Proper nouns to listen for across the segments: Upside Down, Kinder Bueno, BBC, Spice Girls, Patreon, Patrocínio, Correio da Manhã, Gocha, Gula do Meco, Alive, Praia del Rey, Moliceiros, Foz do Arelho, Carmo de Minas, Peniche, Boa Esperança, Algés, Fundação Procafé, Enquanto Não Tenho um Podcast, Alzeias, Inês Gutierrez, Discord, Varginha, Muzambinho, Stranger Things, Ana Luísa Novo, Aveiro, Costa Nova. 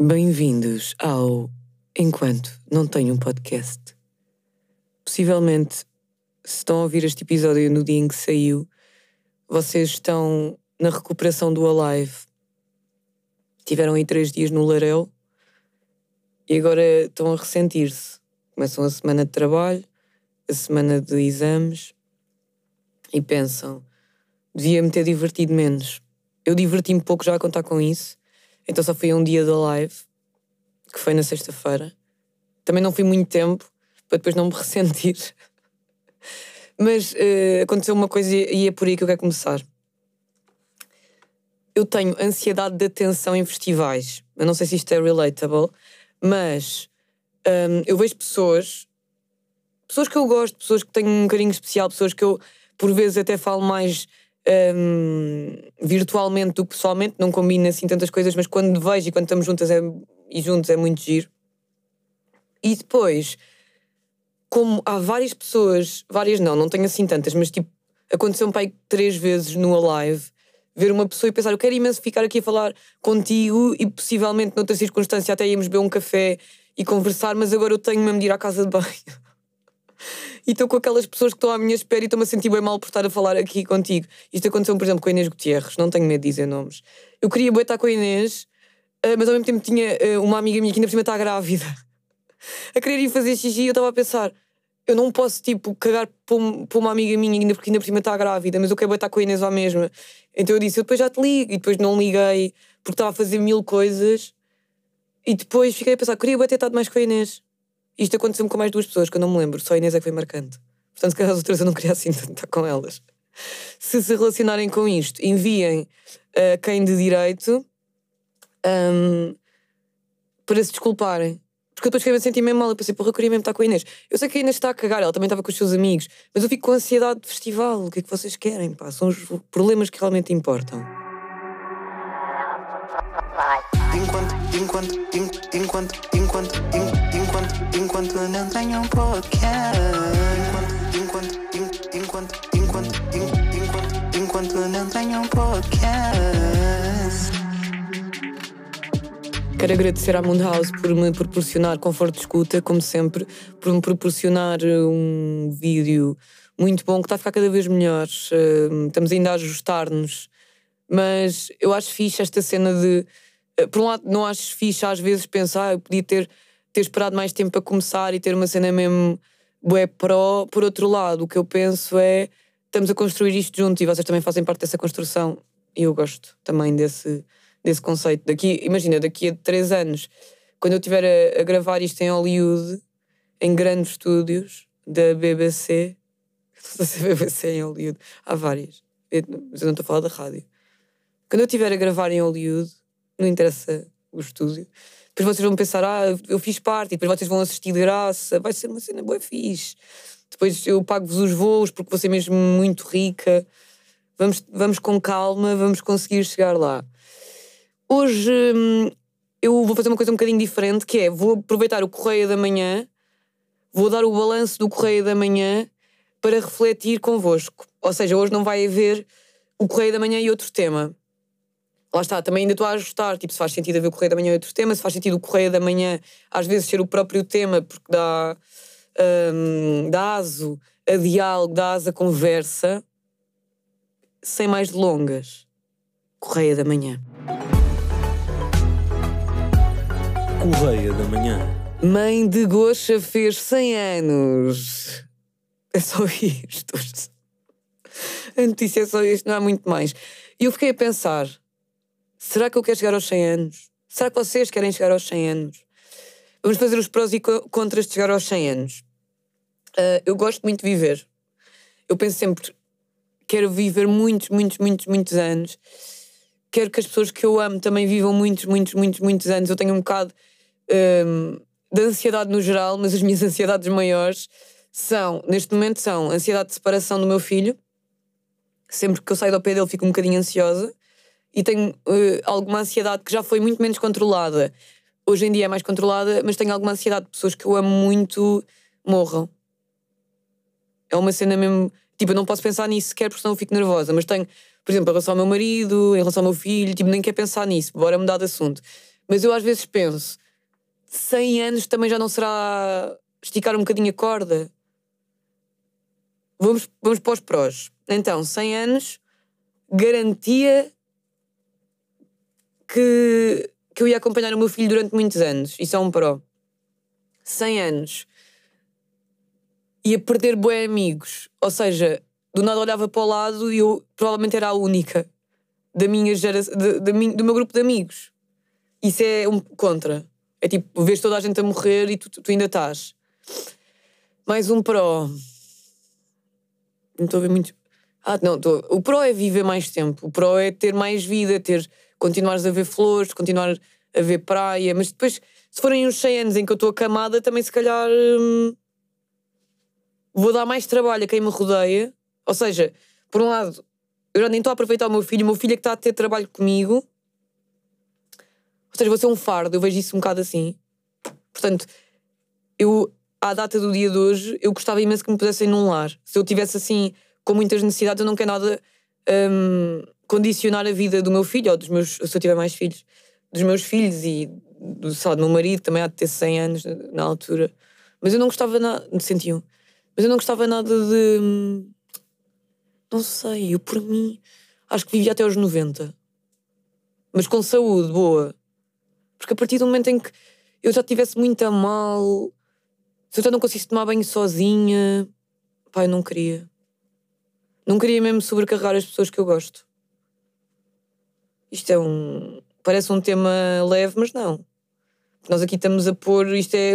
Bem-vindos ao Enquanto Não Tenho um Podcast. Possivelmente, se estão a ouvir este episódio no dia em que saiu, vocês estão na recuperação do Alive. Tiveram aí 3 dias no Larel e agora estão a ressentir-se. Começam a semana de trabalho, a semana de exames e pensam, devia-me ter divertido menos. Eu diverti-me pouco já a contar com isso. Então só fui a um dia da live, que foi na sexta-feira. Também não fui muito tempo, para depois não me ressentir. Mas aconteceu uma coisa e é por aí que eu quero começar. Eu tenho ansiedade de atenção em festivais. Eu não sei se isto é relatable, mas eu vejo pessoas que eu gosto, pessoas que tenho um carinho especial, pessoas que eu, por vezes, até falo mais... virtualmente do que pessoalmente, não combina assim tantas coisas, mas quando vejo e quando estamos juntas e juntos é muito giro. E depois, como há várias pessoas, várias não tenho assim tantas, mas tipo, aconteceu-me para aí 3 vezes no Alive, ver uma pessoa e pensar, eu quero imenso ficar aqui a falar contigo e possivelmente noutra circunstância até íamos beber um café e conversar, mas agora eu tenho mesmo de ir à casa de banho. E estou com aquelas pessoas que estão à minha espera e estou-me a sentir bem mal por estar a falar aqui contigo. Isto aconteceu, por exemplo, com a Inês Gutierrez. Não tenho medo de dizer nomes. Eu queria estar com a Inês, mas ao mesmo tempo tinha uma amiga minha que ainda por cima está grávida a querer ir fazer xixi e eu estava a pensar, eu não posso tipo cagar para uma amiga minha porque ainda por cima está grávida, mas eu quero estar com a Inês à mesma. Então eu disse, eu depois já te ligo. E depois não liguei porque estava a fazer 1000 coisas e depois fiquei a pensar, queria ter estado mais com a Inês. Isto aconteceu-me com mais 2 pessoas, que eu não me lembro. Só a Inês é que foi marcante. Portanto, as outras eu não queria assim tanto estar com elas. Se relacionarem com isto, enviem a quem de direito para se desculparem. Porque eu depois fiquei-me a sentir mesmo mal. Eu pensei, porra, eu queria mesmo estar com a Inês. Eu sei que a Inês está a cagar, ela também estava com os seus amigos. Mas eu fico com ansiedade de festival. O que é que vocês querem, pá? São os problemas que realmente importam. Enquanto não tenho um podcast. Enquanto não tenho um podcast. Quero agradecer à Moonhouse por me proporcionar conforto de escuta, como sempre, por me proporcionar um vídeo muito bom que está a ficar cada vez melhor. Estamos ainda a ajustar-nos, mas eu acho fixe esta cena de... Por um lado, não acho fixe às vezes pensar, eu podia ter esperado mais tempo para começar e ter uma cena mesmo bué pro. Por outro lado, o que eu penso é, estamos a construir isto juntos e vocês também fazem parte dessa construção. E eu gosto também desse conceito. Daqui a 3 anos, quando eu estiver a gravar isto em Hollywood, em grandes estúdios da BBC, não sei se é BBC em Hollywood, há várias, mas eu não estou a falar da rádio. Quando eu estiver a gravar em Hollywood, não interessa o estúdio, depois vocês vão pensar, eu fiz parte, e depois vocês vão assistir de graça, vai ser uma cena boa fixe. Depois eu pago-vos os voos, porque vou ser mesmo muito rica. Vamos com calma, vamos conseguir chegar lá. Hoje eu vou fazer uma coisa um bocadinho diferente, que é, vou aproveitar o Correio da Manhã, vou dar o balanço do Correio da Manhã para refletir convosco. Ou seja, hoje não vai haver o Correio da Manhã e outro tema. Lá está, também ainda estou a ajustar, tipo, se faz sentido haver o Correio da Manhã e outro tema, se faz sentido o Correio da Manhã às vezes ser o próprio tema, porque dá aso a diálogo, dá aso a conversa. Sem mais delongas, Correio da Manhã. Correio da Manhã. Mãe de Gocha fez 100 anos. É só isto. A notícia é só isto, não há muito mais. E eu fiquei a pensar... Será que eu quero chegar aos 100 anos? Será que vocês querem chegar aos 100 anos? Vamos fazer os prós e contras de chegar aos 100 anos. Eu gosto muito de viver. Eu penso sempre, quero viver muitos, muitos, muitos, muitos anos. Quero que as pessoas que eu amo também vivam muitos, muitos, muitos, muitos anos. Eu tenho um bocado de ansiedade no geral, mas as minhas ansiedades maiores neste momento, são ansiedade de separação do meu filho. Sempre que eu saio do pé dele fico um bocadinho ansiosa. E tenho alguma ansiedade que já foi muito menos controlada. Hoje em dia é mais controlada, mas tenho alguma ansiedade de pessoas que eu amo muito morram. É uma cena mesmo... Tipo, eu não posso pensar nisso sequer porque senão eu fico nervosa. Mas tenho, por exemplo, em relação ao meu marido, em relação ao meu filho, tipo, nem quero pensar nisso. Bora mudar de assunto. Mas eu às vezes penso, 100 anos também já não será esticar um bocadinho a corda? Vamos para os prós. Então, 100 anos, garantia que eu ia acompanhar o meu filho durante muitos anos. Isso é um pró. 100 anos. Ia perder bué amigos. Ou seja, do nada olhava para o lado e eu provavelmente era a única da minha geração, do meu grupo de amigos. Isso é um contra. É tipo, vês toda a gente a morrer e tu ainda estás. Mais um pró. Não estou a ver muito... Ah, não, estou... O pró é viver mais tempo. O pró é ter mais vida, ter... Continuares a ver flores, continuar a ver praia. Mas depois, se forem uns 100 anos em que eu estou acamada, também se calhar... vou dar mais trabalho a quem me rodeia. Ou seja, por um lado, eu já nem estou a aproveitar o meu filho é que está a ter trabalho comigo. Ou seja, vou ser um fardo, eu vejo isso um bocado assim. Portanto, eu, à data do dia de hoje, eu gostava imenso que me pudessem num lar. Se eu tivesse assim, com muitas necessidades, eu não quero nada condicionar a vida do meu filho, ou dos meus, se eu tiver mais filhos, dos meus filhos e do meu marido, também há de ter 100 anos na altura. Mas eu não gostava nada, me sentiam. Mas eu não gostava nada de... Não sei, eu por mim acho que vivia até aos 90. Mas com saúde, boa. Porque a partir do momento em que eu já estivesse muito a mal, se eu já não conseguisse tomar banho sozinha... Pá, eu não queria. Não queria mesmo sobrecarregar as pessoas que eu gosto. Isto é um... Parece um tema leve, mas não. Nós aqui estamos a pôr... Isto é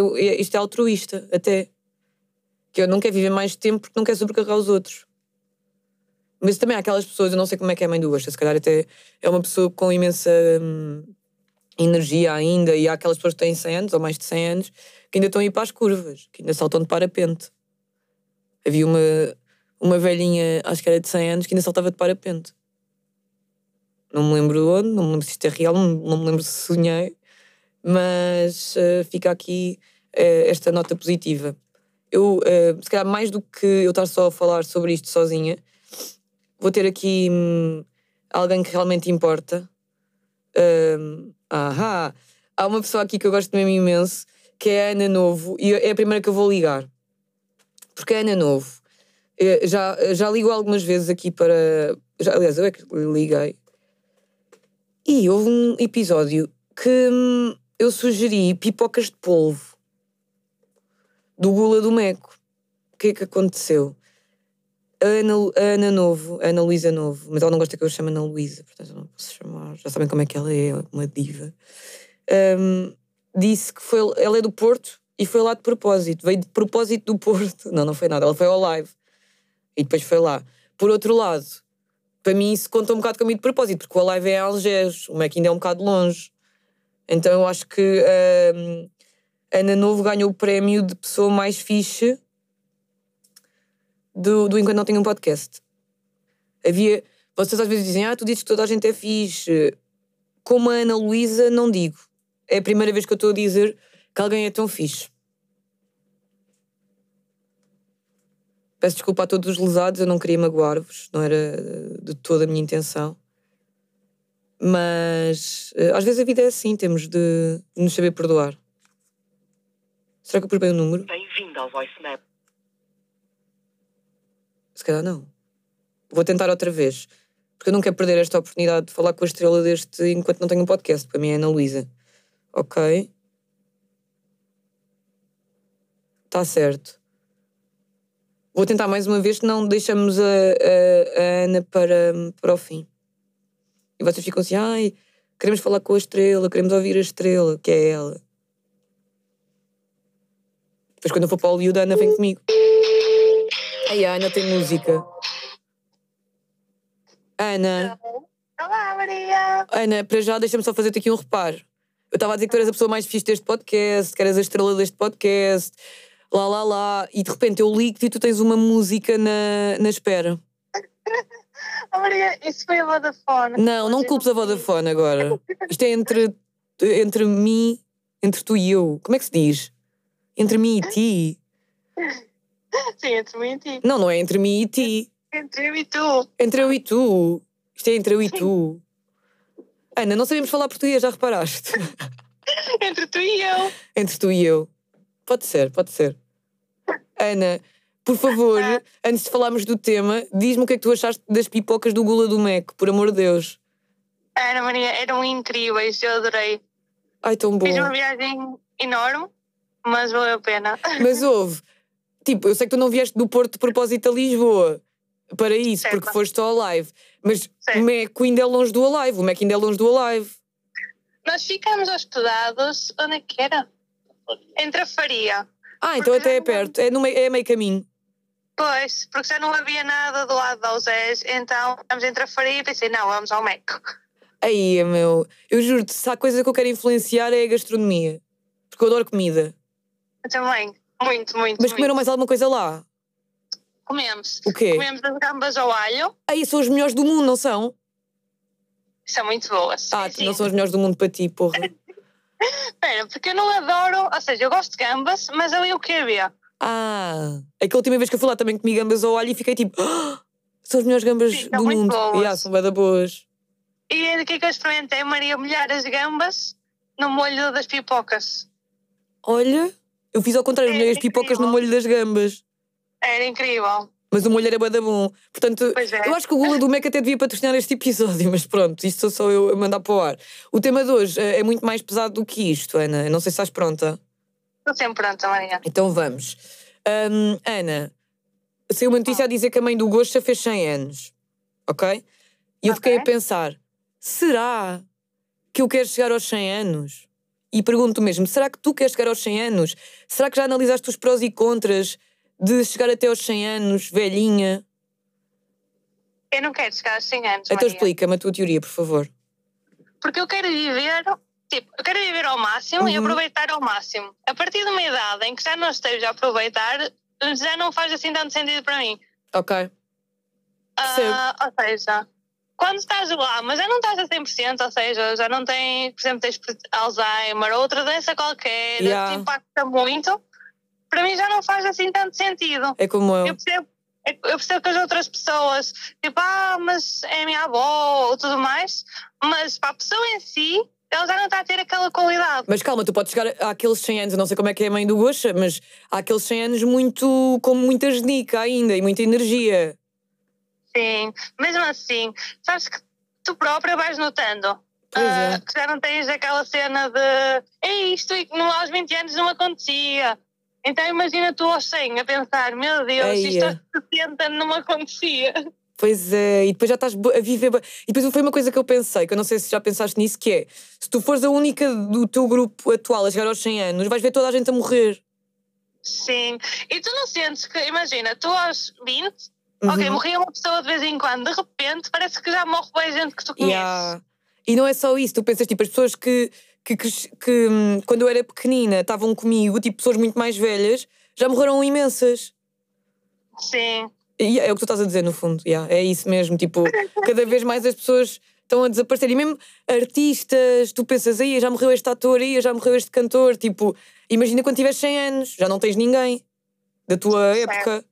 altruísta, até. Que eu não quero viver mais tempo porque não quero sobrecarregar os outros. Mas também há aquelas pessoas, eu não sei como é que é a mãe do Gocha, se calhar até é uma pessoa com imensa energia ainda, e há aquelas pessoas que têm 100 anos, ou mais de 100 anos, que ainda estão a ir para as curvas, que ainda saltam de parapente. Havia uma velhinha, acho que era de 100 anos, que ainda saltava de parapente. Não me lembro onde, não me lembro se isto é real, não me lembro se sonhei, mas fica aqui esta nota positiva. Eu, se calhar mais do que eu estar só a falar sobre isto sozinha, vou ter aqui alguém que realmente importa. Há uma pessoa aqui que eu gosto mesmo imenso, que é a Ana Novo, e é a primeira que eu vou ligar. Porque a Ana Novo, já ligo algumas vezes aqui para... Aliás, eu é que liguei. E houve um episódio que eu sugeri pipocas de polvo, do Gula do Meco. O que é que aconteceu? Ana Luísa Novo, mas ela não gosta que eu chame Ana Luísa, portanto eu não posso chamar, já sabem como é que ela é, uma diva. Disse que ela é do Porto e foi lá de propósito, veio de propósito do Porto. Não foi nada, ela foi ao live e depois foi lá. Por outro lado, para mim isso conta um bocado de caminho de propósito, porque o live é Algés, o Mac ainda é um bocado longe. Então eu acho que Ana Novo ganhou o prémio de pessoa mais fixe do Enquanto Não Tenho um Podcast. Havia... Vocês às vezes dizem, tu dizes que toda a gente é fixe. Como a Ana Luísa, não digo. É a primeira vez que eu estou a dizer que alguém é tão fixe. Peço desculpa a todos os lesados, eu não queria magoar-vos, não era de toda a minha intenção. Mas às vezes a vida é assim, temos de nos saber perdoar. Será que eu pus bem o número? Bem-vindo ao Voicemap. Se calhar não. Vou tentar outra vez, porque eu não quero perder esta oportunidade de falar com a estrela deste Enquanto Não Tenho um Podcast. Para mim é Ana Luísa. Ok. Está certo. Vou tentar mais uma vez, senão deixamos a Ana para o fim. E vocês ficam assim, queremos falar com a estrela, queremos ouvir a estrela, que é ela. Depois quando eu for para o Hollywood, a Ana vem comigo. Ai, Ana, tem música. Ana. Olá, Maria. Ana, para já, deixa-me só fazer-te aqui um reparo. Eu estava a dizer que tu eras a pessoa mais fixe deste podcast, que eras a estrela deste podcast, e de repente eu ligo-te e tu tens uma música na espera. Maria, isso foi a Vodafone. Não culpes a Vodafone agora. Isto é entre tu e eu. Como é que se diz? Entre mim e ti. Sim, entre mim e ti. Não é entre mim e ti. Entre eu e tu. Isto é entre eu e tu. Ana, não sabíamos falar português, já reparaste? Entre tu e eu. Entre tu e eu. Pode ser, pode ser. Ana, por favor, antes de falarmos do tema, diz-me o que é que tu achaste das pipocas do Gula do Meco, por amor de Deus. Ana Maria, eram incríveis, eu adorei. Ai, tão bom. Fiz uma viagem enorme, mas valeu a pena. Mas houve, tipo, eu sei que tu não vieste do Porto de propósito a Lisboa, para isso, certo, porque foste ao Alive, mas certo, o Meco ainda é longe do Alive, o Meco ainda é longe do Alive. Nós ficámos hospedados, onde é que era? Entre a Faria. Ah, então até é perto, é meio caminho. Pois, porque já não havia nada do lado da Alzeias, então vamos entre a Faria e pensei, não, vamos ao Meco. Aí, meu, eu juro-te, se há coisa que eu quero influenciar é a gastronomia, porque eu adoro comida. Eu também, muito, muito. Mas comeram muito. Mais alguma coisa lá? Comemos. O quê? Comemos as gambas ao alho. Aí são os melhores do mundo, não são? São muito boas. Ah, sim. Não são os melhores do mundo para ti, porra. Espera, porque eu não adoro, ou seja, eu gosto de gambas, mas ali o que havia? Ah, é que a última vez que eu fui lá também comi gambas ao alho e fiquei tipo, oh, são as melhores gambas sim, do mundo. Boas. Yeah, são bada boas. E o que é que eu experimentei, Maria? Molhar as gambas no molho das pipocas. Olha, eu fiz ao contrário, molhei as pipocas no molho das gambas. Era incrível. Mas o molho era bué da bom. Portanto, é, eu acho que o Gula do Meco até devia patrocinar este episódio, mas pronto, isto sou só eu a mandar para o ar. O tema de hoje é muito mais pesado do que isto, Ana. Eu não sei se estás pronta. Estou sempre pronta, Maria. Então vamos. Ana, saiu uma notícia a dizer que a mãe do Gocha fez 100 anos, ok? E eu fiquei a pensar, será que eu quero chegar aos 100 anos? E pergunto mesmo, será que tu queres chegar aos 100 anos? Será que já analisaste os prós e contras de chegar até aos 100 anos, velhinha? Eu não quero chegar aos 100 anos, então Maria, explica-me a tua teoria, por favor. Porque eu quero viver, tipo, eu quero viver ao máximo e aproveitar ao máximo. A partir de uma idade em que já não esteja a aproveitar, já não faz assim tanto sentido para mim. Ok. Ou seja, quando estás lá, mas já não estás a 100%, ou seja, já não tens, por exemplo, tens Alzheimer ou outra doença qualquer, yeah, que impacta muito. Para mim já não faz assim tanto sentido. É como eu. Eu percebo que as outras pessoas, tipo, mas é a minha avó ou tudo mais, mas para a pessoa em si, ela já não está a ter aquela qualidade. Mas calma, tu podes chegar àqueles 100 anos, eu não sei como é que é a mãe do Gocha, mas há aqueles 100 anos muito, com muita genica ainda e muita energia. Sim, mesmo assim, sabes que tu própria vais notando. É. Que já não tens aquela cena de é isto e aos 20 anos não acontecia. Então imagina tu aos 100 a pensar, meu Deus, isto aos 70 não acontecia. Pois é, e depois já estás a viver... E depois foi uma coisa que eu pensei, que eu não sei se já pensaste nisso, que é, se tu fores a única do teu grupo atual a chegar aos 100 anos, vais ver toda a gente a morrer. Sim, e tu não sentes que, imagina, tu aos 20, ok, morria uma pessoa de vez em quando, de repente parece que já morre bem gente que tu conheces. Yeah. E não é só isso, tu pensas, tipo, as pessoas que quando eu era pequenina estavam comigo, tipo pessoas muito mais velhas, já morreram imensas. Sim. E é o que tu estás a dizer no fundo, yeah, é isso mesmo, tipo, cada vez mais as pessoas estão a desaparecer. E mesmo artistas, tu pensas, aí já morreu este ator, aí já morreu este cantor, tipo, imagina quando tiveres 100 anos, já não tens ninguém da tua época.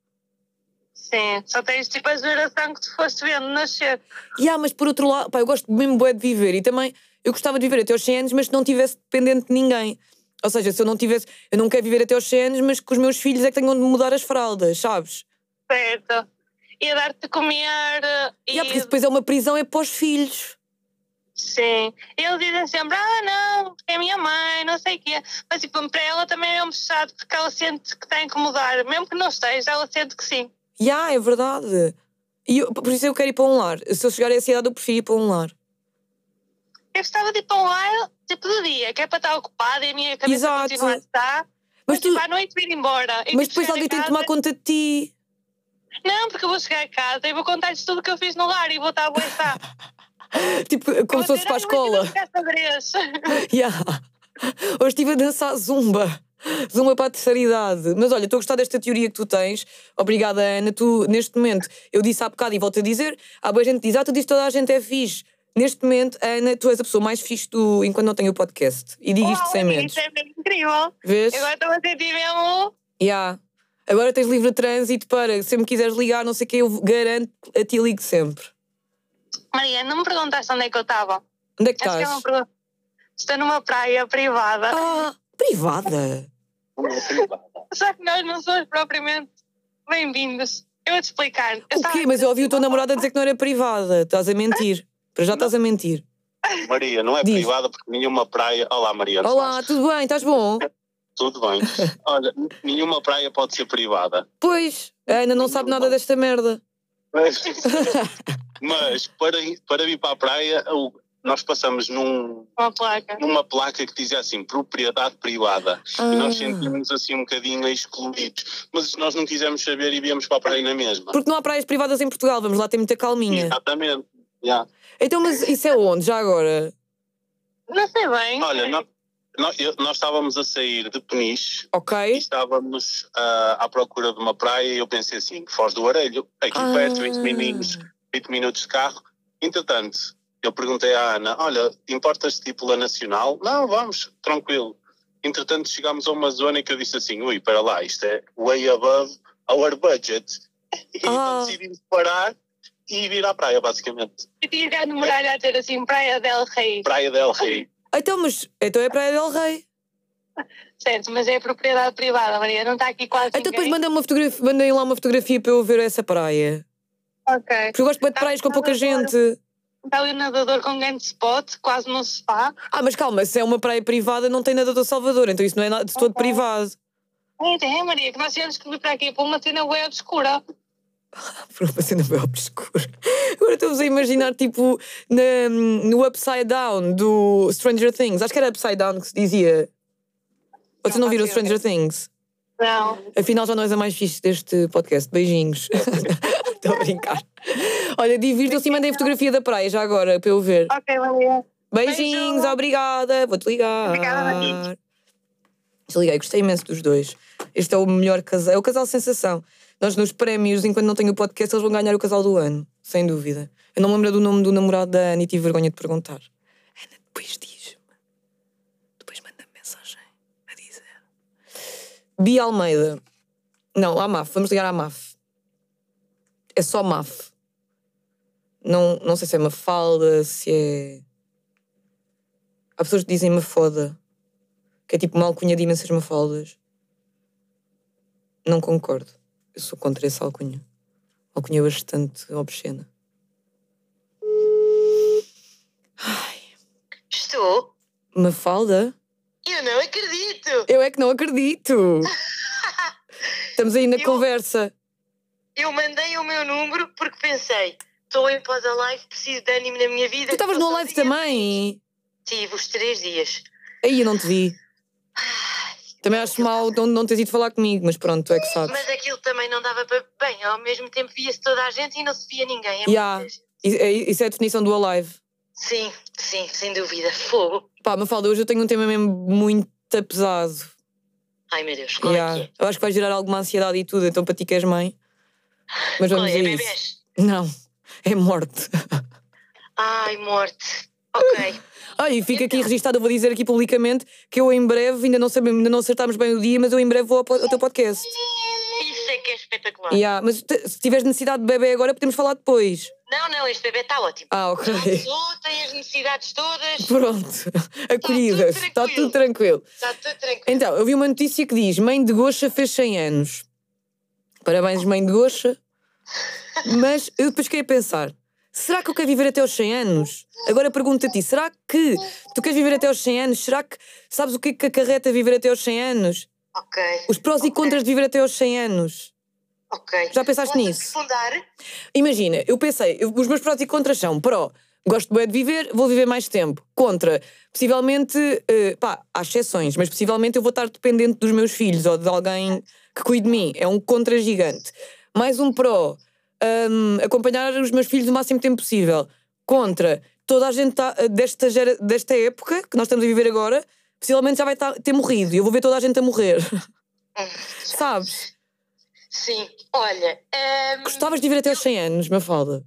Sim, só tens tipo a geração que tu foste vendo nascer. Yeah, mas por outro lado, pá, eu gosto mesmo bué de viver e também... Eu gostava de viver até aos 100 anos, mas se não tivesse dependente de ninguém. Ou seja, se eu não tivesse... Eu não quero viver até aos 100 anos, mas que os meus filhos é que tenham de mudar as fraldas, sabes? Certo. E a dar-te a comer... E porque depois é uma prisão, é para os filhos. Sim. Eles dizem sempre, não, porque é a minha mãe, não sei o quê. Mas tipo, para ela também é um puxado, porque ela sente que tem que mudar. Mesmo que não esteja, ela sente que sim. Já, é verdade. E eu, por isso eu quero ir para um lar. Se eu chegar a essa idade, eu prefiro ir para um lar. Eu gostava de ir para um lar, tipo, do dia, que é para estar ocupada e a minha cabeça continua a estar. Mas tu... tipo, à noite vir embora. E mas depois alguém tem que tomar conta de ti. Não, porque eu vou chegar a casa e vou contar-lhes tudo o que eu fiz no lar e vou estar a boiçar. Tipo, como se fosse para a escola. Yeah. Hoje estive a dançar zumba. Zumba para a terceira idade. Mas olha, estou a gostar desta teoria que tu tens. Obrigada, Ana. Tu, neste momento, eu disse há bocado e volto a dizer, há boa gente que diz, tu dizes toda a gente é fixe. Neste momento, Ana, tu és a pessoa mais fixe do Enquanto Não Tenho um Podcast. E digo isto sem medo. Isso é incrível. Vês? Agora estou a sentir mesmo. Yeah. Agora tens livre trânsito para, se me quiseres ligar, não sei o que, eu garanto a ti ligo sempre. Maria, não me perguntaste onde é que eu estava. Onde é que estás? Acho que é uma... Estou numa praia privada. Ah, privada? Só que nós não somos propriamente bem-vindos. Eu vou-te explicar. O quê? Mas eu ouvi o teu namorado a dizer que não era privada. Estás a mentir. Para já estás a mentir. Maria, não é Diz. Privada porque nenhuma praia... Olá, Maria. Olá, tudo bem? Estás bom? Tudo bem. Olha, nenhuma praia pode ser privada. Pois, ainda não sabe nada desta merda. Mas para vir para a praia, nós passamos numa placa que dizia assim, propriedade privada. E nós sentimos assim um bocadinho excluídos. Mas nós não quisemos saber e viemos para a praia na mesma. Porque não há praias privadas em Portugal, vamos lá ter muita calminha. Exatamente, yeah. Então, mas isso é onde, já agora? Não sei bem. Olha, nós estávamos a sair de Peniche, okay. E estávamos à procura de uma praia e eu pensei assim, Foz do Arelho, aqui perto, 20 minutos de carro. Entretanto, eu perguntei à Ana, olha, importas-te tipo lá nacional? Não, vamos, tranquilo. Entretanto, chegámos a uma zona em que eu disse assim, ui, para lá, isto é way above our budget. E então decidimos parar e vir à praia, basicamente. Eu tinha cá de morar a ter assim, Praia del Rey. Praia del Rey. Então, então é Praia del Rey. Certo, mas é propriedade privada, Maria, não está aqui quase ninguém. Então depois mandem lá uma fotografia para eu ver essa praia. Ok. Porque eu gosto de praias com pouca gente. Está ali um nadador com um grande spot, quase não se faz. Ah, mas calma, se é uma praia privada não tem nadador Salvador, então isso não é nada de todo privado. É, Maria, que nós tínhamos que vir para aqui, para uma cena bem obscura. Por uma cena bem obscura. Agora estamos a imaginar, tipo, no Upside Down do Stranger Things. Acho que era Upside Down que se dizia. Ou tu não viram o Stranger Things? Não. Afinal, já não és a mais fixe deste podcast. Beijinhos. Estou a brincar. Olha, divirtam-se e mandem a fotografia da praia já agora, para eu ver. Ok, Maria. Beijinhos, obrigada. Vou-te ligar. Obrigada. Desliguei, gostei imenso dos dois. Este é o melhor casal. É o casal sensação. Nós nos prémios, enquanto não tenho o podcast, eles vão ganhar o casal do ano, sem dúvida. Eu não me lembro do nome do namorado da Ana e tive vergonha de perguntar. Ana, depois diz-me. Depois manda-me mensagem a dizer. Bia Almeida. Não, à MAF. Vamos ligar à MAF. É só MAF. Não sei se é Mafalda, se é... Há pessoas que dizem Mafoda. Que é tipo uma alcunha de imensas Mafaldas. Não concordo. Eu sou contra essa alcunha. Alcunha bastante obscena. Ai. Estou? Mafalda? Eu não acredito! Eu é que não acredito! Estamos aí na conversa. Eu mandei o meu número porque pensei, estou em pós-alive, preciso de ânimo na minha vida. Tu estavas no live também? Tive os 3 dias. Aí eu não te vi. Também acho mal não teres ido falar comigo, mas pronto, tu é que sabes. Mas aquilo também não dava para... Bem, ao mesmo tempo via-se toda a gente e não se via ninguém. É isso é a definição do Alive. Sim, sim, sem dúvida. Fogo. Pá, Mafalda, hoje eu tenho um tema mesmo muito pesado. Ai, meu Deus, qual é que é? Eu acho que vai gerar alguma ansiedade e tudo, então para ti que és mãe. Mas vamos dizer isso. Não, é morte. Ai, morte. Ok. Ah, e fica aqui registado, eu vou dizer aqui publicamente que eu em breve, ainda não acertámos bem o dia, mas eu em breve vou ao teu podcast. Isso é que é espetacular. Yeah, mas se tiveres necessidade de bebê agora, podemos falar depois. Não, este bebê está ótimo. Ah, ok. Tem as necessidades todas. Pronto, acolhidas. Está tudo tranquilo. Então, eu vi uma notícia que diz, mãe de Gocha fez 100 anos. Parabéns, mãe de Gocha. Mas eu depois fiquei a pensar... Será que eu quero viver até aos 100 anos? Agora pergunto a ti, será que tu queres viver até aos 100 anos? Será que sabes o que é que acarreta viver até aos 100 anos? Ok. Os prós e contras de viver até aos 100 anos. Ok. Já pensaste nisso? Imagina, eu pensei, os meus prós e contras são pró, gosto bem de viver, vou viver mais tempo. Contra, possivelmente, há exceções, mas possivelmente eu vou estar dependente dos meus filhos ou de alguém que cuide de mim. É um contra gigante. Mais um pró... acompanhar os meus filhos o máximo tempo possível. Contra, toda a gente desta época que nós estamos a viver agora, possivelmente já vai ter morrido e eu vou ver toda a gente a morrer. Sabes? Sim, olha... Gostavas de viver até aos 100 anos, Mafalda?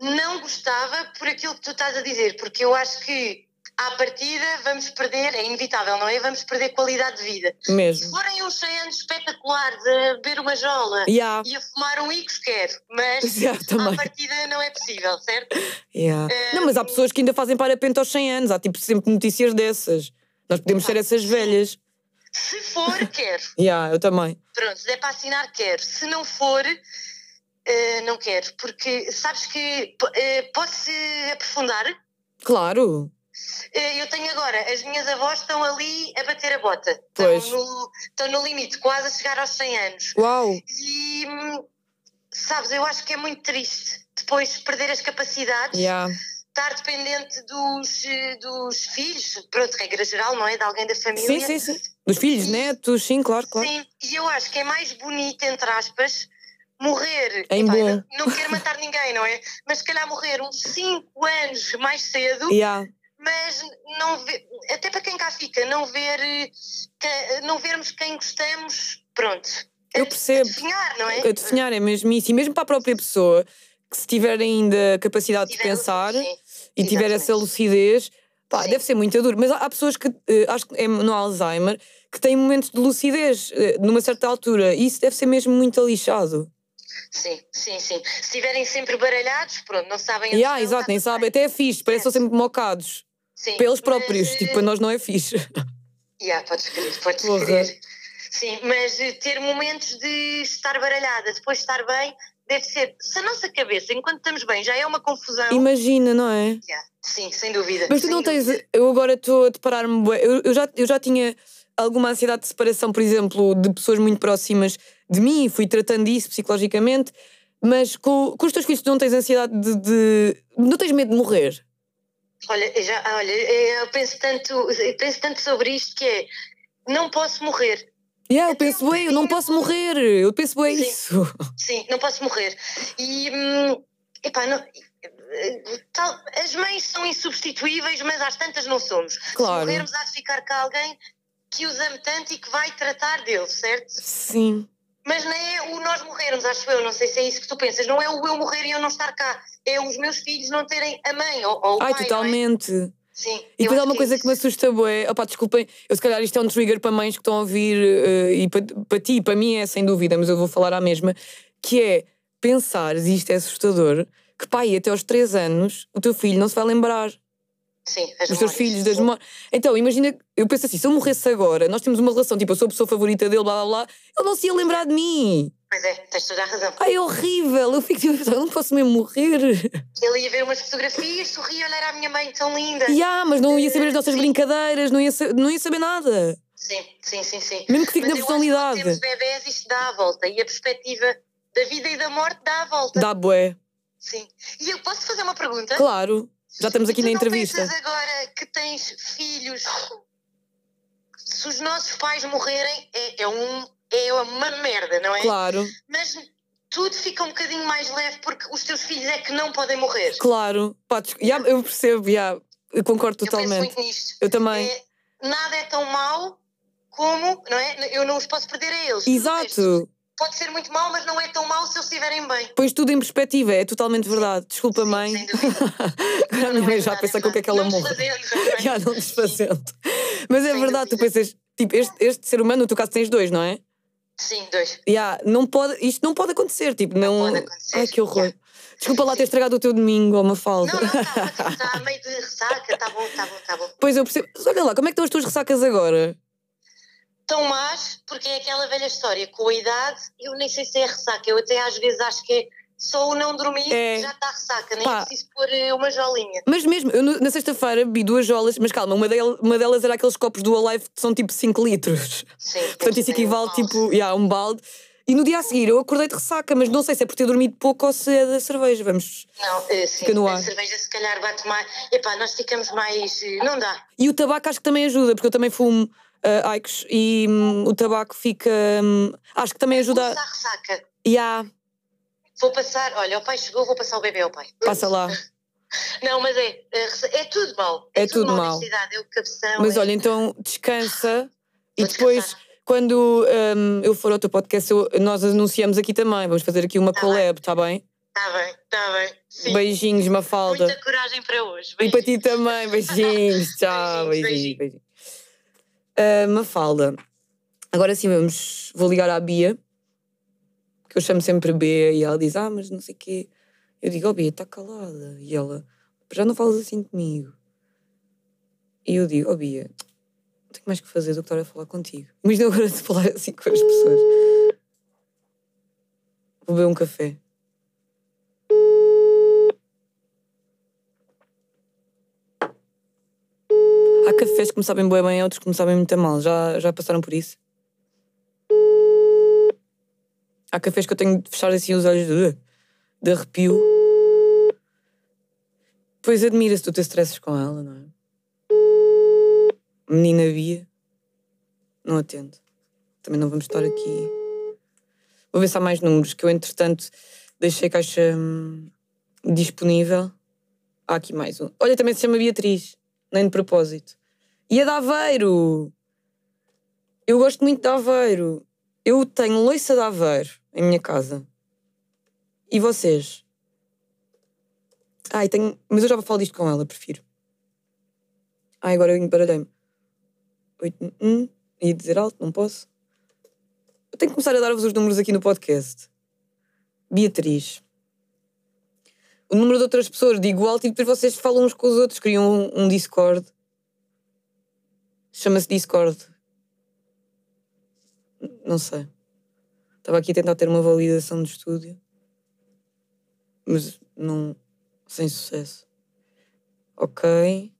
Não gostava por aquilo que tu estás a dizer, porque eu acho que à partida vamos perder, é inevitável, não é? Vamos perder qualidade de vida. Mesmo. Se forem uns 100 anos espetaculares a beber uma jola e a fumar um X, quero, mas à partida não é possível, certo? Não, mas há pessoas que ainda fazem parapente aos 100 anos, há tipo sempre notícias dessas. Nós podemos ser essas velhas. Se for, quero. Eu também. Pronto, se der para assinar, quero. Se não for... não quero, porque sabes que posso aprofundar? Claro. Eu tenho agora, as minhas avós estão ali a bater a bota. Pois. Estão no limite, quase a chegar aos 100 anos. Uau. E sabes, eu acho que é muito triste depois perder as capacidades, estar dependente dos filhos, pronto, regra geral, não é? De alguém da família. Sim, sim, sim. Dos filhos, netos, sim, claro, claro. Sim, e eu acho que é mais bonito, entre aspas, morrer, não quero matar ninguém, não é? Mas se calhar morrer uns 5 anos mais cedo, mas não ver, até para quem cá fica, não vermos quem gostamos, pronto. Eu percebo. A definhar, não é? A definhar é mesmo isso. E mesmo para a própria pessoa, que se tiver ainda capacidade de pensar e tiver essa lucidez, pá, deve ser muito duro. Mas há pessoas que, acho que é no Alzheimer, que têm momentos de lucidez numa certa altura e isso deve ser mesmo muito lixado. Sim, sim, sim. Se estiverem sempre baralhados, pronto, não sabem... exato, nem sabem. Até é fixe, parece que são sempre mocados. Sim. Para eles próprios, tipo, para nós não é fixe. Podes crer. Sim, mas ter momentos de estar baralhada, depois estar bem, deve ser... Se a nossa cabeça, enquanto estamos bem, já é uma confusão... Imagina, não é? Sim, sem dúvida. Mas tu não tens... Eu agora estou a deparar-me... Eu já tinha... alguma ansiedade de separação, por exemplo, de pessoas muito próximas de mim, fui tratando isso psicologicamente, mas com os teus filhos tu não tens ansiedade não tens medo de morrer? Olha, eu penso tanto sobre isto que é, não posso morrer. Eu penso bem, eu não posso morrer, eu penso bem isso. Sim, não posso morrer. E, epá, não... As mães são insubstituíveis, mas às tantas não somos. Claro. Se morrermos há de ficar cá alguém... que os ame tanto e que vai tratar deles, certo? Sim. Mas não é o nós morrermos, acho eu, não sei se é isso que tu pensas, não é o eu morrer e eu não estar cá, é os meus filhos não terem a mãe ou o pai. Totalmente. Não é? Sim. E depois há uma coisa que me assusta, bué, desculpem, eu se calhar isto é um trigger para mães que estão a ouvir, e para ti e para mim é sem dúvida, mas eu vou falar à mesma, que é pensar, e isto é assustador, que pai, até aos 3 anos o teu filho não se vai lembrar. Sim, os teus filhos das memórias. Então, imagina, eu penso assim, se eu morresse agora, nós temos uma relação, tipo, eu sou a pessoa favorita dele, blá blá blá, ele não se ia lembrar de mim. Pois é, tens toda a razão. Ai, é horrível, eu fico tipo, eu não posso mesmo morrer. Ele ia ver umas fotografias, sorria, olhar à minha mãe tão linda. Mas não ia saber as nossas brincadeiras, não ia saber nada. Sim. Mesmo que fique na personalidade. Mas temos bebés, isto dá a volta, e a perspectiva da vida e da morte dá a volta. Dá bué. Sim. E eu posso fazer uma pergunta? Claro. Já estamos aqui na entrevista. Pensas agora que tens filhos, se os nossos pais morrerem é uma merda, não é? Claro. Mas tudo fica um bocadinho mais leve porque os teus filhos é que não podem morrer. Claro. Eu percebo, eu concordo totalmente. Eu penso muito nisto. Eu também. Nada é tão mau como, não é? Eu não os posso perder a eles. Exato. Pode ser muito mau, mas não é tão mau se eles estiverem bem. Pois tudo em perspectiva, é totalmente verdade. Desculpa, mãe. Sem dúvida. Agora a minha mãe já pensa com o que é que ela morre. Não desfazendo. Mas é verdade, tu pensas, tipo, este ser humano, no teu caso tens 2, não é? Sim, 2. Isto não pode acontecer, tipo, não... Pode acontecer. Ai, que horror. Desculpa lá ter estragado o teu domingo, ou uma falda. Não, está a meio de ressaca, está bom. Pois eu percebo. Mas olha lá, como é que estão as tuas ressacas agora? Tão más, porque é aquela velha história, com a idade, eu nem sei se é ressaca, eu até às vezes acho que é só o não dormir já está ressaca, nem é preciso pôr uma jolinha. Mas mesmo, eu na sexta-feira bebi 2 jolas, mas calma, uma delas era aqueles copos do Alive que são tipo 5 litros, portanto isso equivale tipo a um balde. E no dia a seguir eu acordei de ressaca, mas não sei se é por ter dormido pouco ou se é da cerveja. A cerveja se calhar bate mais. Epá, nós ficamos mais... não dá. E o tabaco acho que também ajuda, porque eu também fumo Aikos e o tabaco fica... acho que também ajuda... Vou passar ressaca. Vou passar... Olha, o pai chegou, vou passar o bebê ao pai. Passa lá. Não, mas é tudo mal. É tudo mal. É o cabeção. Mas olha, então descansa e depois... Quando eu for ao teu podcast, nós anunciamos aqui também. Vamos fazer aqui uma collab, está bem? Está bem, está bem. Sim. Beijinhos, Mafalda. Muita coragem para hoje. Beijinhos. E para ti também, beijinhos. Tchau, beijinhos. Mafalda, agora sim vamos. Vou ligar à Bia, que eu chamo sempre B, e ela diz: ah, mas não sei o quê. Eu digo: oh, Bia, está calada. E ela: já não falas assim comigo. E eu digo: oh, Bia, não tenho mais que fazer do que estar a falar contigo. Mas não agora de falar assim com as pessoas. Vou beber um café. Há cafés que me sabem bem bem, outros que me sabem muito mal. Já passaram por isso? Há cafés que eu tenho de fechar assim os olhos de arrepio. Pois admira-se tu ter stresses com ela, não é? Menina Bia, não atendo. Também não vamos estar aqui. Vou ver se há mais números, que eu entretanto deixei a caixa disponível. Há aqui mais um. Olha, também se chama Beatriz, nem de propósito. E é de Aveiro! Eu gosto muito de Aveiro. Eu tenho loiça de Aveiro em minha casa. E vocês? Ai, tenho... Mas eu já falo disto com ela, prefiro. Ai, agora eu embaralhei-me. Ia dizer alto, não posso. Eu tenho que começar a dar-vos os números aqui no podcast. Beatriz. O número de outras pessoas, digo alto, e depois vocês falam uns com os outros. Criam um Discord. Chama-se Discord. Não sei. Estava aqui a tentar ter uma validação de estúdio. Mas não... Sem sucesso. Ok...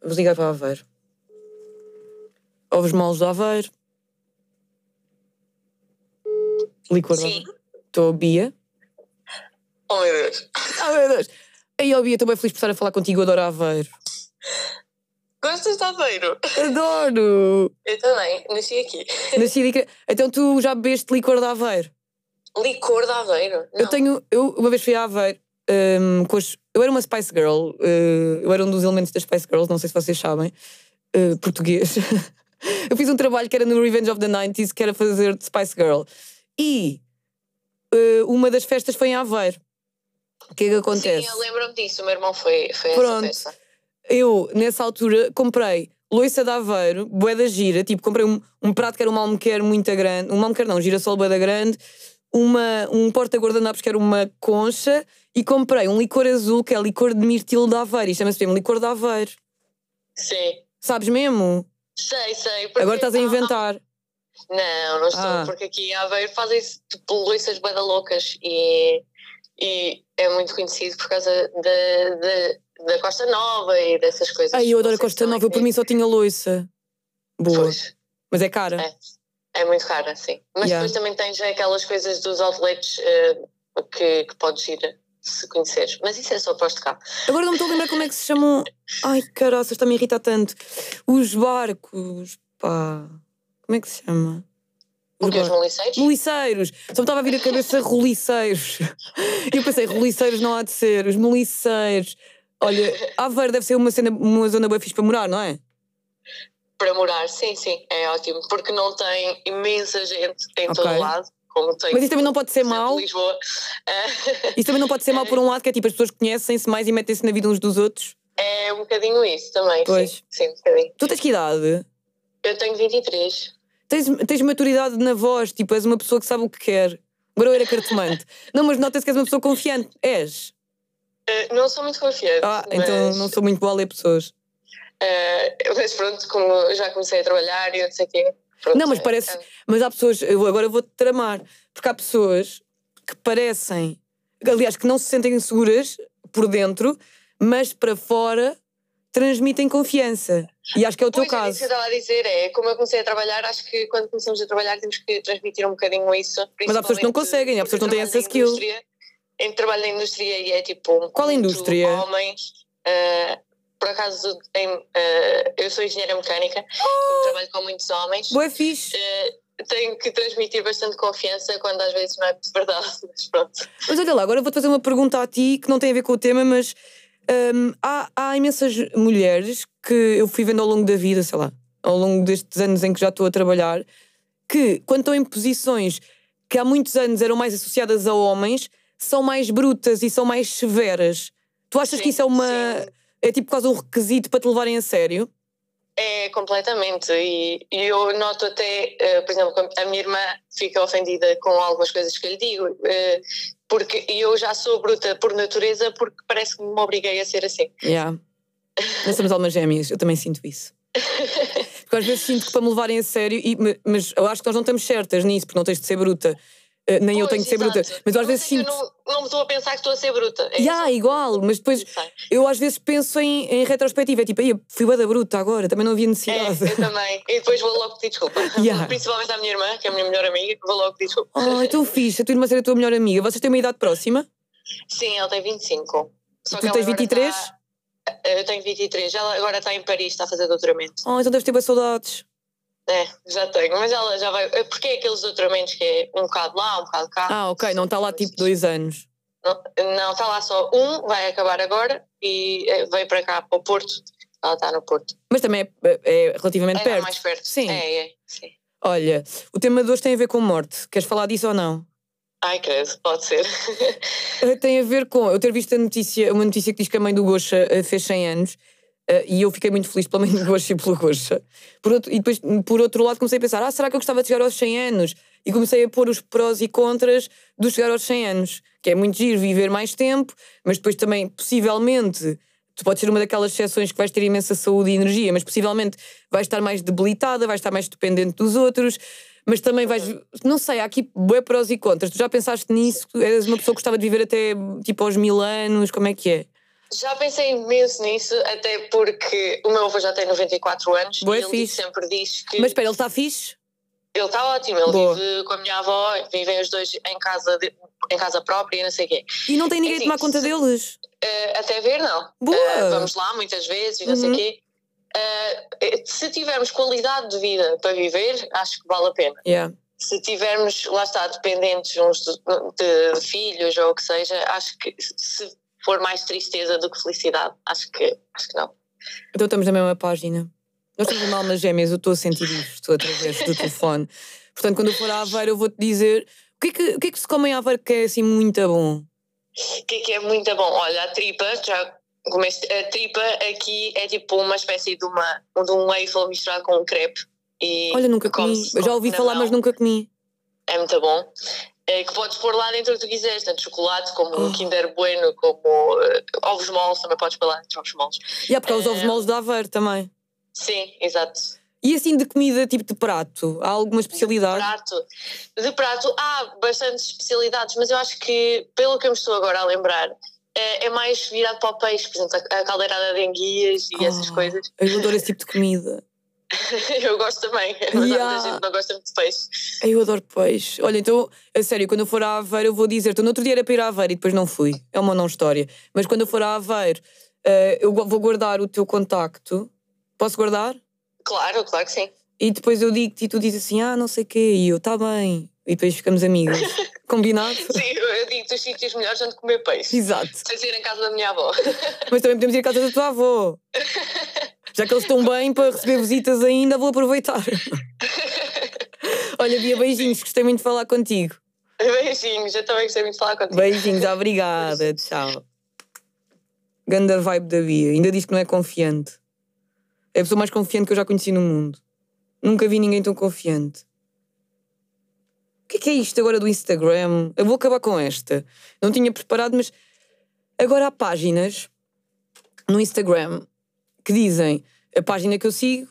Vamos ligar para Aveiro. Ovos maus de Aveiro. Licor. Sim. Estou a Bia. Oh, meu Deus. Ah, meu Deus. Aí, oh, Bia, estou bem feliz por estar a falar contigo. Adoro Aveiro. Gostas de Aveiro? Adoro. Eu também. Nasci aqui. Então tu já bebeste licor de Aveiro? Licor de Aveiro? Não. Eu uma vez fui a Aveiro. Eu era uma Spice Girl, eu era um dos elementos das Spice Girls, não sei se vocês sabem, português. Eu fiz um trabalho que era no Revenge of the 90s, que era fazer de Spice Girl. E uma das festas foi em Aveiro. O que é que acontece? Sim, eu lembro-me disso, o meu irmão foi a essa festa. Eu, nessa altura, comprei loiça de Aveiro, bué da gira, tipo, comprei um prato que era um almequer muito grande, um almequer não, um girassol bué da grande, um porta-guardanapos que era uma concha, e comprei um licor azul que é licor de mirtilo de Aveiro, e chama-se mesmo licor de Aveiro. Sim. Sabes mesmo? Sei. Agora estás a inventar. Não estou, porque aqui em Aveiro fazem-se tipo loiças bué da loucas e é muito conhecido por causa da Costa Nova e dessas coisas. Ai, eu adoro a Costa Nova, eu por mim só tinha loiça. Boa. Pois. Mas é cara. É muito rara, sim. Mas depois também tens aquelas coisas dos outlets que podes ir se conheceres. Mas isso é só para os de cá. Agora não me estou a lembrar como é que se chamam... Ai, caraças, está-me a irritar tanto. Os barcos, pá... Como é que se chama? Os moliceiros? Moliceiros! Só me estava a vir a cabeça roliceiros. E eu pensei, roliceiros não há de ser. Os moliceiros. Olha, Aveiro deve ser uma zona bem fixe para morar, não é? Para morar, sim, é ótimo, porque não tem imensa gente em todo lado, como tem. Mas isso também não pode ser mau. Lisboa. Isso também não pode ser mau por um lado, que é tipo, as pessoas conhecem-se mais e metem-se na vida uns dos outros. É um bocadinho isso também, pois. Sim, um bocadinho. Tu tens que idade? Eu tenho 23. Tens maturidade na voz, tipo, és uma pessoa que sabe o que quer. Agora eu era cartomante. Não, mas nota-se que és uma pessoa confiante, és? Não sou muito confiante. Então não sou muito boa a ler pessoas. Mas pronto, como já comecei a trabalhar e não sei o quê. Pronto, não, mas parece. Mas há pessoas. Agora vou-te tramar. Porque há pessoas que parecem. Aliás, que não se sentem seguras por dentro, mas para fora transmitem confiança. E acho que é o teu caso. Isso que eu estava a dizer é: como eu comecei a trabalhar, acho que quando começamos a trabalhar temos que transmitir um bocadinho isso. Mas há pessoas que não conseguem, há pessoas que não têm essa skill. Entre trabalho na indústria e é tipo. Qual indústria? Homens. Por acaso, eu sou engenheira mecânica, trabalho com muitos homens. Boa, fixe. Tenho que transmitir bastante confiança quando às vezes não é de verdade, mas pronto. Mas olha lá, agora vou-te fazer uma pergunta a ti que não tem a ver com o tema, mas há imensas mulheres que eu fui vendo ao longo da vida, sei lá, ao longo destes anos em que já estou a trabalhar, que quando estão em posições que há muitos anos eram mais associadas a homens, são mais brutas e são mais severas. Tu achas que isso é uma... Sim. É tipo quase um requisito para te levarem a sério? É, completamente. E eu noto até, por exemplo, a minha irmã fica ofendida com algumas coisas que eu lhe digo, porque eu já sou bruta por natureza, porque parece que me obriguei a ser assim. Yeah. Nós somos almas gêmeas, eu também sinto isso. Porque às vezes sinto que para me levarem a sério, mas eu acho que nós não estamos certas nisso, porque não tens de ser bruta. Nem eu tenho de ser bruta, mas eu às vezes sinto... não me estou a pensar que estou a ser bruta. É igual, mas depois eu às vezes penso em retrospectiva, é tipo, fui bué da bruta agora, também não havia necessidade. Eu também, e depois vou logo pedir desculpa. Principalmente à minha irmã, que é a minha melhor amiga, vou logo pedir desculpa. É tão fixe, a tua irmã ser a tua melhor amiga. Vocês têm uma idade próxima? Sim, ela tem 25. Só tu tens 23? Eu tenho 23, ela agora está em Paris, está a fazer doutoramento. Então deves ter boas saudades. É, já tenho, mas ela já vai... Porque é aqueles doutoramentos que é um bocado lá, um bocado cá. Ok, não está lá tipo 2 anos. Não, está lá só um, vai acabar agora e veio para cá, para o Porto. Ela está no Porto. Mas também é relativamente perto. É mais perto, sim. Sim. Olha, o tema de hoje tem a ver com morte. Queres falar disso ou não? Ai, credo, pode ser. Tem a ver com... Eu ter visto uma notícia que diz que a mãe do Gocha fez 100 anos... e eu fiquei muito feliz pela mãe do Gocha e pelo Gocha. E depois, por outro lado, comecei a pensar, será que eu gostava de chegar aos 100 anos? E comecei a pôr os prós e contras do chegar aos 100 anos, que é muito giro viver mais tempo, mas depois também, possivelmente, tu podes ser uma daquelas exceções que vais ter imensa saúde e energia, mas possivelmente vais estar mais debilitada, vais estar mais dependente dos outros, mas também vais... Não sei, há aqui bué prós e contras. Tu já pensaste nisso? Eras uma pessoa que gostava de viver até tipo aos 1000 anos? Como é que é? Já pensei imenso nisso, até porque o meu avô já tem 94 anos e ele sempre diz que... Mas espera, ele está fixe? Ele está ótimo, ele vive com a minha avó, vivem os dois em casa própria e não sei o quê. E não tem ninguém a tomar conta deles? Até ver, não. Boa! Vamos lá muitas vezes e não sei o quê. Se tivermos qualidade de vida para viver, acho que vale a pena. Yeah. Se tivermos, lá está, dependentes uns de filhos ou o que seja, acho que se... for mais tristeza do que felicidade, acho que não. Então estamos na mesma página. Nós estamos em almas gêmeas, eu estou a sentir isto, estou através do telefone. Portanto, quando eu for à Aveiro, eu vou-te dizer o que é que se come em Aveiro que é assim muito bom? O que é muito bom? Olha, a tripa, já comeste, a tripa aqui é tipo uma espécie de um waffle misturado com um crepe. E olha, nunca comi, já ouvi falar, mas nunca comi. É muito bom. Que podes pôr lá dentro o que tu quiseres, tanto chocolate como Kinder Bueno, como ovos moles, também podes pôr lá dentro ovos moles. Porque há os ovos moles de Aveiro também. Sim, exato. E assim de comida, tipo de prato, há alguma especialidade? De prato há bastantes especialidades, mas eu acho que, pelo que eu me estou agora a lembrar, é mais virado para o peixe, por exemplo, a caldeirada de enguias e essas coisas. Eu adoro esse tipo de comida. Eu gosto também, mas há muita gente não gosta muito de peixe. Eu adoro peixe. Olha, então, a sério, quando eu for à Aveiro eu vou dizer-te, no outro dia era para ir à Aveiro e depois não fui, é uma não-história, mas quando eu for à Aveiro eu vou guardar o teu contacto. Posso guardar? Claro, claro que sim. E depois eu digo-te e tu dizes assim, não sei o quê, e eu, está bem, e depois ficamos amigos. Combinado? Sim, eu digo-te os sítios melhores onde comer peixe. Exato. Sem ser em casa da minha avó. Mas também podemos ir à casa da tua avó. Já que eles estão bem para receber visitas ainda, vou aproveitar. Olha, Bia, beijinhos, gostei muito de falar contigo. Beijinhos, eu também gostei muito de falar contigo. Beijinhos, obrigada, tchau. Ganda vibe da Bia, ainda diz que não é confiante. É a pessoa mais confiante que eu já conheci no mundo. Nunca vi ninguém tão confiante. O que é isto agora do Instagram? Eu vou acabar com esta. Não tinha preparado, mas agora há páginas no Instagram... que dizem, a página que eu sigo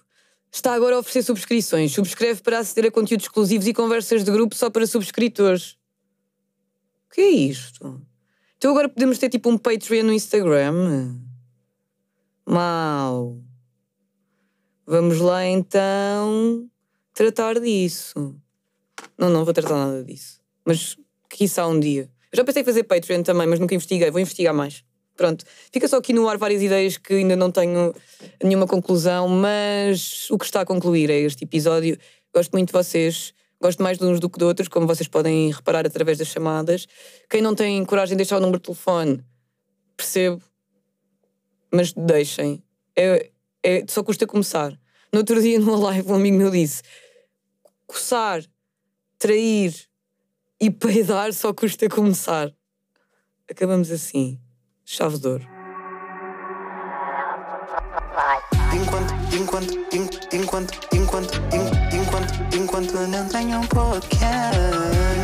está agora a oferecer subscrições. Subscreve para aceder a conteúdos exclusivos e conversas de grupo só para subscritores. O que é isto? Então agora podemos ter tipo um Patreon no Instagram? Mau. Vamos lá então tratar disso. Não vou tratar nada disso. Mas quiçá um dia. Eu já pensei em fazer Patreon também, mas nunca investiguei. Vou investigar mais. Pronto, fica só aqui no ar várias ideias que ainda não tenho nenhuma conclusão, mas o que está a concluir é este episódio. Gosto muito de vocês, gosto mais de uns do que de outros, como vocês podem reparar através das chamadas. Quem não tem coragem de deixar o número de telefone, percebo, mas deixem. Só custa começar. No outro dia, numa live, um amigo meu disse: coçar, trair, E peidar só custa começar. Acabamos assim. Chave de ouro. Enquanto não tenho um podcast.